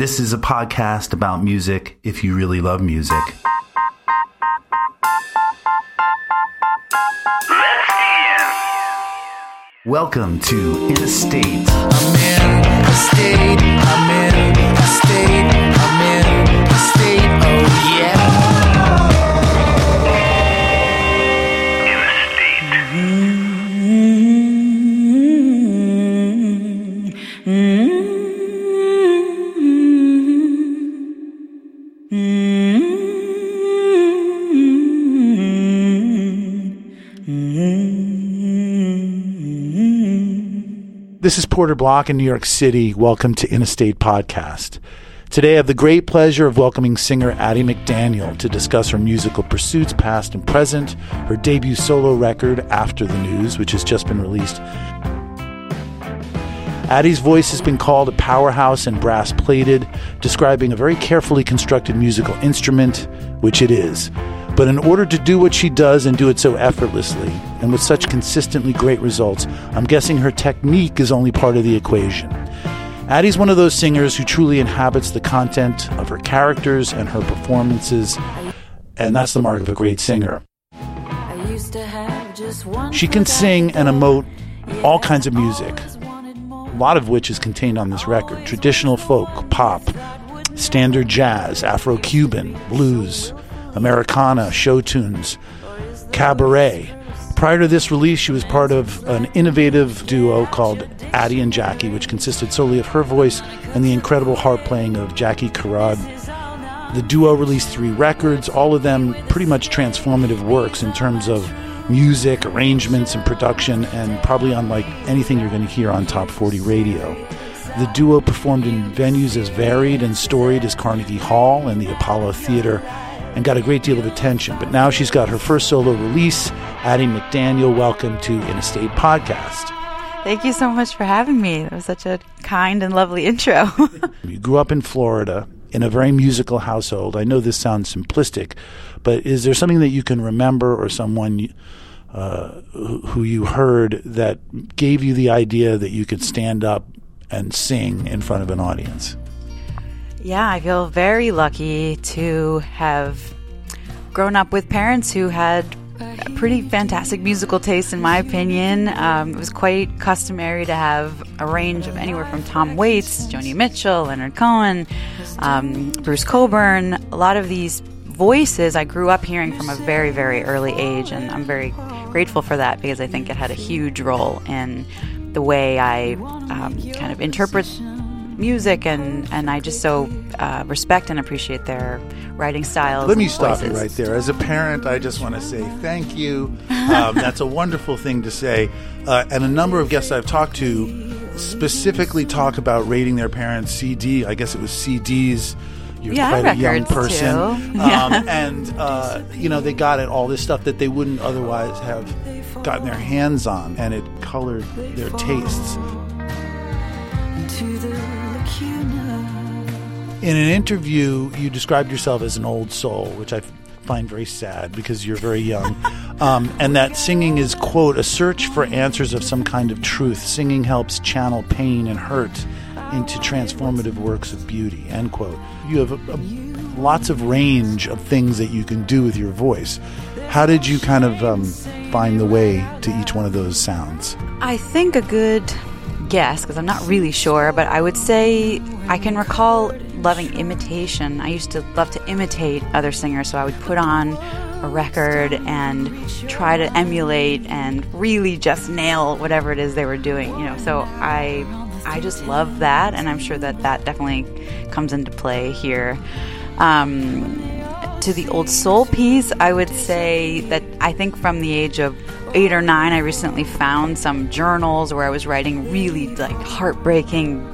This is a podcast about music if you really love music. Let's in. Welcome to In a State. I'm in a state. I'm in a state. I'm in a state. Oh yeah. In a state. This is Porter Block in New York City. Welcome to In a State Podcast. Today I have the great pleasure of welcoming singer Addie McDaniel to discuss her musical pursuits past and present, her debut solo record, After the News, which has just been released. Addie's voice has been called a powerhouse and brass-plated, describing a very carefully constructed musical instrument, which it is. But in order to do what she does and do it so effortlessly and with such consistently great results, I'm guessing her technique is only part of the equation. Addie's one of those singers who truly inhabits the content of her characters and her performances, and that's the mark of a great singer. She can sing and emote all kinds of music, a lot of which is contained on this record: traditional folk, pop, standard jazz, Afro-Cuban, blues, Americana, show tunes, cabaret. Prior to this release, she was part of an innovative duo called Addie and Jackie, which consisted solely of her voice and the incredible harp playing of Jackie Carrad. The duo released 3 records, all of them pretty much transformative works in terms of music, arrangements, and production, and probably unlike anything you're going to hear on Top 40 radio. The duo performed in venues as varied and storied as Carnegie Hall and the Apollo Theater, and got a great deal of attention. But now she's got her first solo release. Addie McDaniel, welcome to In a State Podcast. Thank you so much for having me. That was such a kind and lovely intro. You grew up in Florida in a very musical household. I know this sounds simplistic, but is there something that you can remember or someone who you heard that gave you the idea that you could stand up and sing in front of an audience? Yeah, I feel very lucky to have grown up with parents who had a pretty fantastic musical taste, in my opinion. It was quite customary to have a range of anywhere from Tom Waits, Joni Mitchell, Leonard Cohen, Bruce Coburn. A lot of these voices I grew up hearing from a very, very early age, and I'm very grateful for that because I think it had a huge role in the way I kind of interpret music, and I just so respect and appreciate their writing styles. Let me stop you right there. As a parent, I just want to say thank you. That's a wonderful thing to say. And a number of guests I've talked to specifically talk about rating their parents' CD. I guess it was CDs. You're quite a young person. And, they got at all this stuff that they wouldn't otherwise have gotten their hands on, and it colored their tastes. In an interview, you described yourself as an old soul, which I find very sad because you're very young, and that singing is, quote, a search for answers of some kind of truth. Singing helps channel pain and hurt into transformative works of beauty, end quote. You have lots of range of things that you can do with your voice. How did you kind of find the way to each one of those sounds? I think a good guess, because I'm not really sure, but I would say I can recall loving imitation. I used to love to imitate other singers, so I would put on a record and try to emulate and really just nail whatever it is they were doing, you know. So I just love that, and I'm sure that definitely comes into play here. To the old soul piece, I would say that I think from the age of 8 or 9, I recently found some journals where I was writing really like heartbreaking,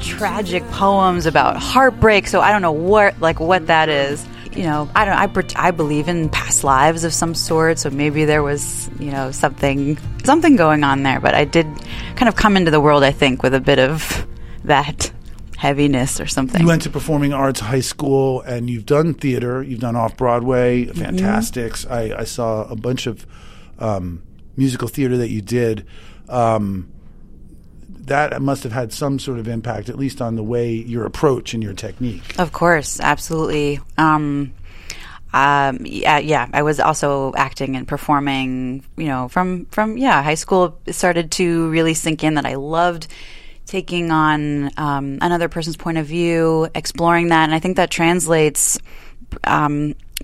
tragic poems about heartbreak. So I don't know what that is. You know, I don't. I believe in past lives of some sort. So maybe there was, something going on there. But I did kind of come into the world, I think, with a bit of that heaviness or something. You went to performing arts high school, and you've done theater. You've done off-Broadway, Fantastics. Mm-hmm. I saw a bunch of musical theater that you did. that must have had some sort of impact, at least on the way your approach and your technique. Of course, absolutely. Yeah, I was also acting and performing, you know, from high school. It started to really sink in that I loved taking on another person's point of view, exploring that. And I think that translates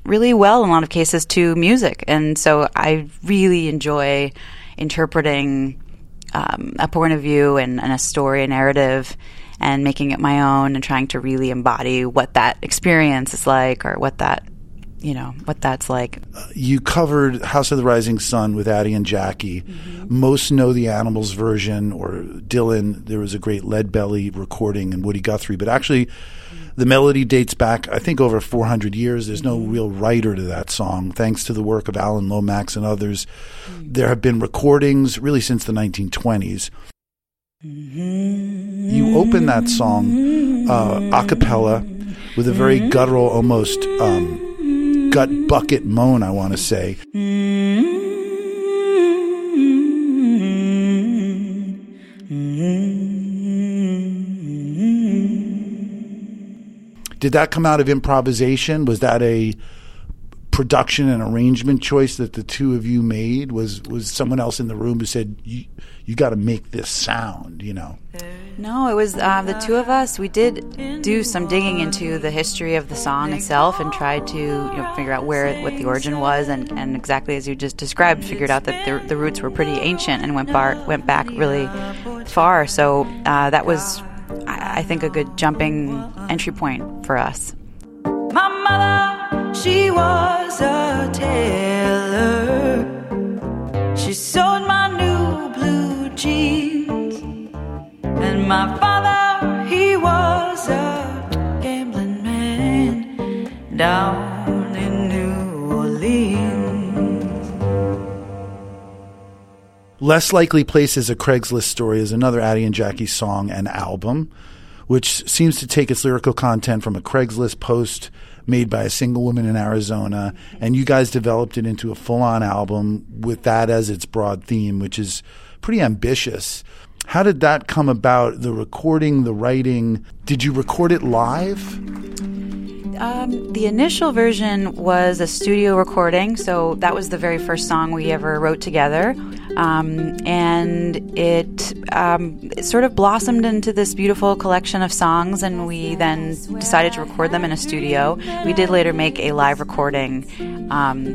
really well in a lot of cases to music. And so I really enjoy interpreting a point of view and a story, a narrative, and making it my own and trying to really embody what that experience is like or what that, you know, what that's like. You covered House of the Rising Sun with Addie and Jackie. Mm-hmm. Most know the Animals version or Dylan. There was a great Lead Belly recording and Woody Guthrie, but actually the melody dates back, I think, over 400 years. There's no real writer to that song. Thanks to the work of Alan Lomax and others, there have been recordings really since the 1920s. You open that song a cappella with a very guttural, almost gut bucket moan, I want to say. Did that come out of improvisation? Was that a production and arrangement choice that the two of you made? Was someone else in the room who said, you got to make this sound, you know? No, it was the two of us. We did do some digging into the history of the song itself and tried to, figure out what the origin was. And exactly as you just described, figured out that the roots were pretty ancient and went back really far. So that was, I think, a good jumping entry point for us. My mother, she was a tailor. She sewed my new blue jeans. And my father, he was a gambling man down in New Orleans. Less Likely Places: A Craigslist Story is another Addie and Jackie song and album, which seems to take its lyrical content from a Craigslist post made by a single woman in Arizona, and you guys developed it into a full-on album with that as its broad theme, which is pretty ambitious. How did that come about, the recording, the writing? Did you record it live? The initial version was a studio recording, so that was the very first song we ever wrote together. And it sort of blossomed into this beautiful collection of songs, and we then decided to record them in a studio. We did later make a live recording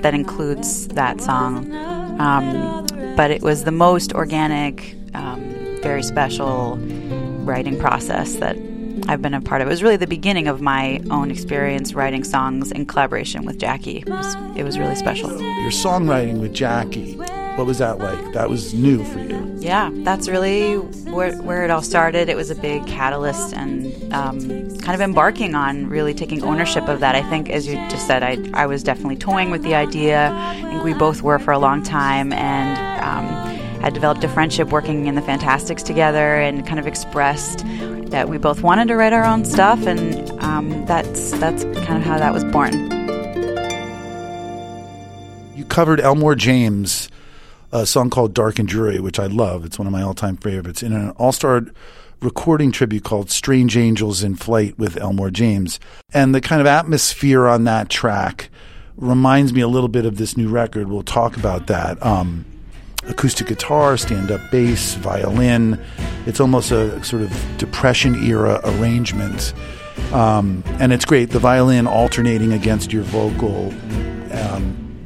that includes that song. But it was the most organic, very special writing process that I've been a part of. It was really the beginning of my own experience writing songs in collaboration with Jackie. It was really special. Your songwriting with Jackie, what was that like? That was new for you. Yeah, that's really where it all started. It was a big catalyst and kind of embarking on really taking ownership of that. I think, as you just said, I was definitely toying with the idea. I think we both were for a long time, and had developed a friendship working in the Fantastics together and kind of expressed that we both wanted to write our own stuff, and that's kind of how that was born. You covered Elmore James, a song called Dark and Drury, which I love. It's one of my all-time favorites, in an all-star recording tribute called Strange Angels in Flight with Elmore James. And the kind of atmosphere on that track reminds me a little bit of this new record. We'll talk about that. Acoustic guitar, stand-up bass, violin. It's almost a sort of Depression-era arrangement. And it's great. The violin alternating against your vocal,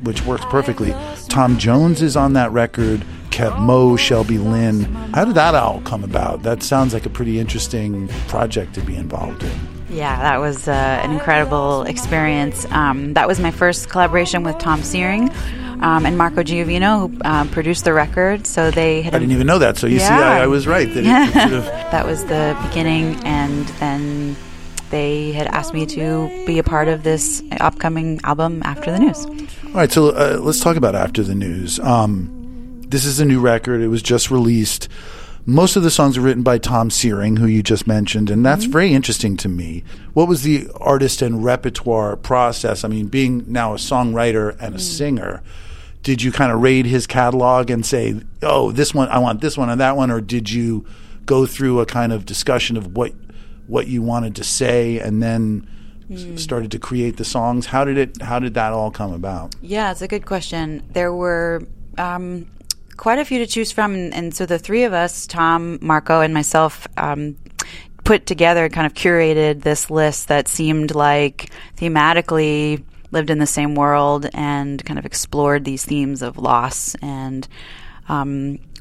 which works perfectly. Tom Jones is on that record. Kev Mo, Shelby Lynn. How did that all come about? That sounds like a pretty interesting project to be involved in. Yeah, that was an incredible experience. That was my first collaboration with Tom Searing and Marco Giovino, who produced the record. So they had I didn't even know that, so you see, I was right. That sort of that was the beginning, and then they had asked me to be a part of this upcoming album, After the News. All right, so let's talk about After the News. This is a new record. It was just released. Most of the songs are written by Tom Searing, who you just mentioned, and that's very interesting to me. What was the artist and repertoire process? I mean, being now a songwriter and a singer, did you kind of raid his catalog and say, oh, this one, I want this one and that one, or did you go through a kind of discussion of what you wanted to say, and then started to create the songs? How did that all come about? Yeah, it's a good question. There were quite a few to choose from, and so the three of us, Tom, Marco, and myself, put together, kind of curated this list that seemed like thematically lived in the same world and kind of explored these themes of loss, and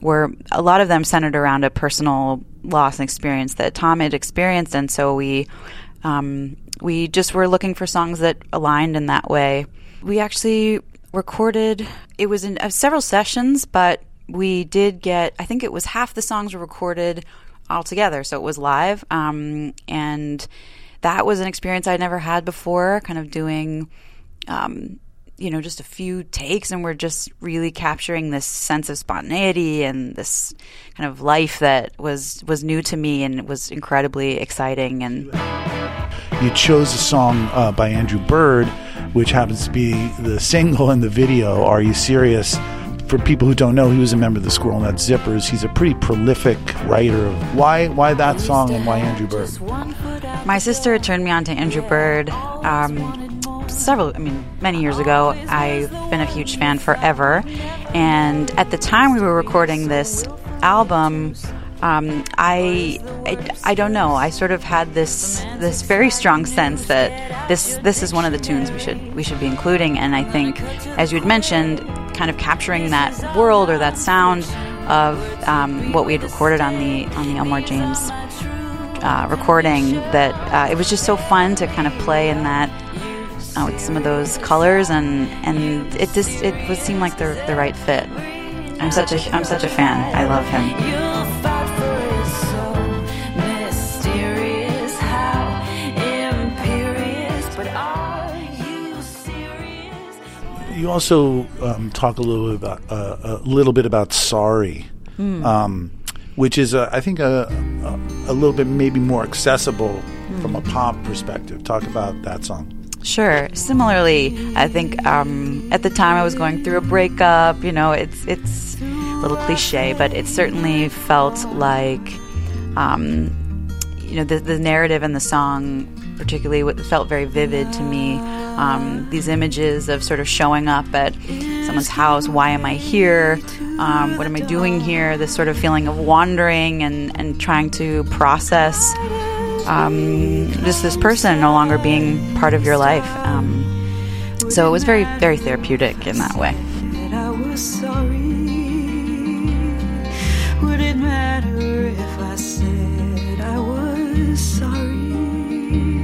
were a lot of them centered around a personal loss and experience that Tom had experienced. And so we just were looking for songs that aligned in that way. We actually recorded, it was in several sessions, but we did get, I think it was half the songs were recorded all together, so it was live, and that was an experience I'd never had before, kind of doing just a few takes, and we're just really capturing this sense of spontaneity and this kind of life that was new to me, and it was incredibly exciting. And you chose a song by Andrew Bird, which happens to be the single in the video, Are You Serious? For people who don't know, he was a member of the Squirrel Nut Zippers. He's a pretty prolific writer. Why that song and why Andrew Bird? My sister had turned me on to Andrew Bird many years ago. I've been a huge fan forever. And at the time we were recording this album, I don't know. I sort of had this very strong sense that this is one of the tunes we should be including. And I think, as you had mentioned, kind of capturing that world or that sound of what we had recorded on the Elmore James recording, that it was just so fun to kind of play in that with some of those colors, and it would seem like the right fit. I'm such a fan. I love him. You also talk a little bit about Sorry, which is, I think, a little bit maybe more accessible from a pop perspective. Talk about that song. Sure. Similarly, I think at the time I was going through a breakup. You know, it's a little cliche, but it certainly felt like the narrative in the song, particularly, what felt very vivid to me. These images of sort of showing up at someone's house. Why am I here? What am I doing here? This sort of feeling of wandering and trying to process just this person no longer being part of your life. So it was very, very therapeutic in that way. That I was sorry. Would it matter if I said I was sorry?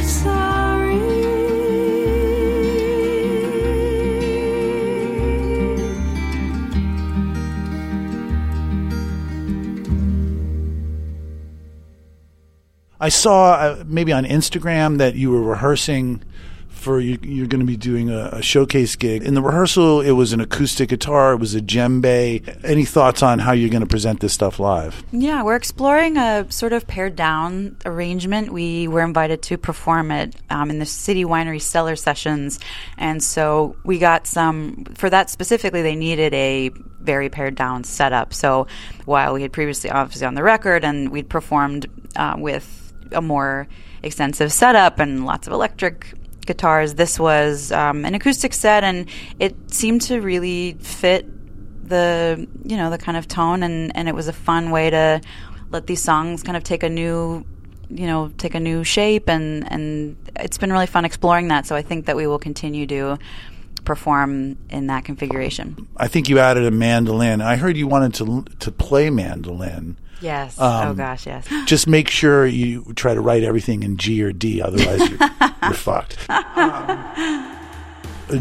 Sorry. I saw maybe on Instagram that you were rehearsing for you're going to be doing a showcase gig. In the rehearsal, it was an acoustic guitar, it was a djembe. Any thoughts on how you're going to present this stuff live? Yeah, we're exploring a sort of pared down arrangement. We were invited to perform it in the City Winery Cellar Sessions, and so we got some for that specifically. They needed a very pared down setup. So while we had previously obviously on the record and we'd performed with a more extensive setup and lots of electric guitars, this was an acoustic set, and it seemed to really fit the kind of tone, and it was a fun way to let these songs kind of take a new shape, and it's been really fun exploring that. So I think that we will continue to perform in that configuration. I think you added a mandolin. I heard you wanted to play mandolin. Yes. Oh gosh, yes. Just make sure you try to write everything in G or D, otherwise you're fucked.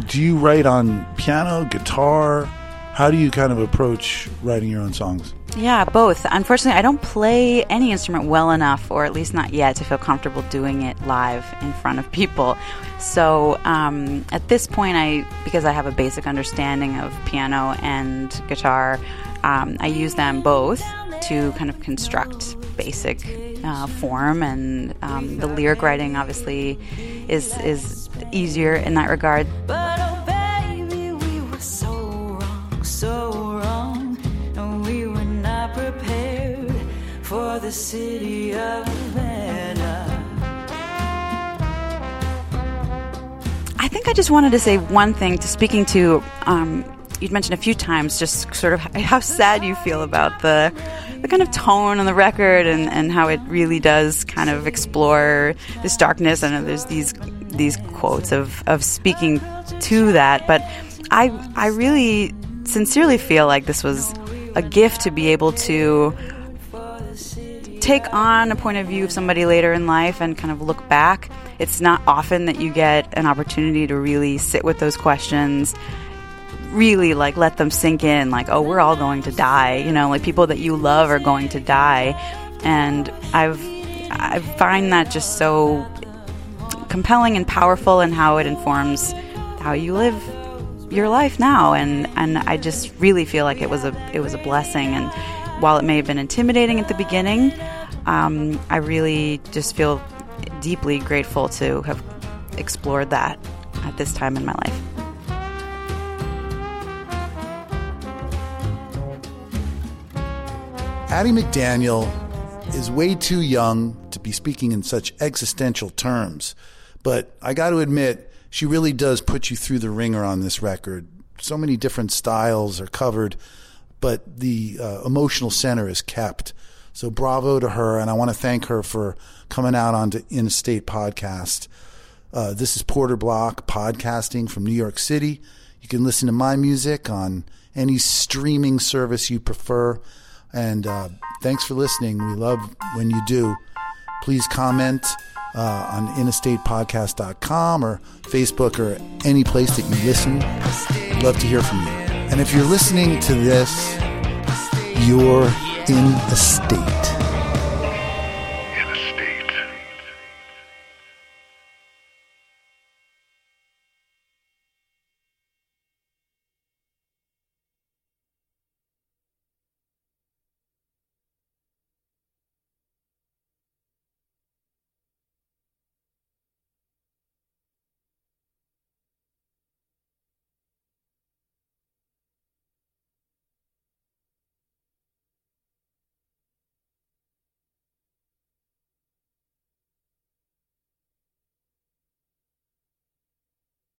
Do you write on piano, guitar? How do you kind of approach writing your own songs? Yeah, both. Unfortunately, I don't play any instrument well enough, or at least not yet, to feel comfortable doing it live in front of people. So at this point, because I have a basic understanding of piano and guitar, I use them both to kind of construct basic form, and the lyric writing obviously is easier in that regard. But oh baby, we were so wrong, and we were not prepared for the city of Havana. I think I just wanted to say one thing to speaking to, you'd mentioned a few times just sort of how sad you feel about the kind of tone on the record and how it really does kind of explore this darkness. I know there's these quotes of speaking to that, but I really sincerely feel like this was a gift to be able to take on a point of view of somebody later in life and kind of look back. It's not often that you get an opportunity to really sit with those questions, really like let them sink in, like, oh, we're all going to die, you know, like people that you love are going to die. And I find that just so compelling and powerful, and how it informs how you live your life now. And I just really feel like it was a blessing. And while it may have been intimidating at the beginning, I really just feel deeply grateful to have explored that at this time in my life. Addie McDaniel is way too young to be speaking in such existential terms, but I got to admit, she really does put you through the ringer on this record. So many different styles are covered, but the emotional center is kept. So bravo to her, and I want to thank her for coming out onto In a State Podcast. This is Porter Block podcasting from New York City. You can listen to my music on any streaming service you prefer. And thanks for listening. We love when you do. Please comment on inastatepodcast.com or Facebook or any place that you listen. I'd love to hear from you. And if you're listening to this, you're in a state.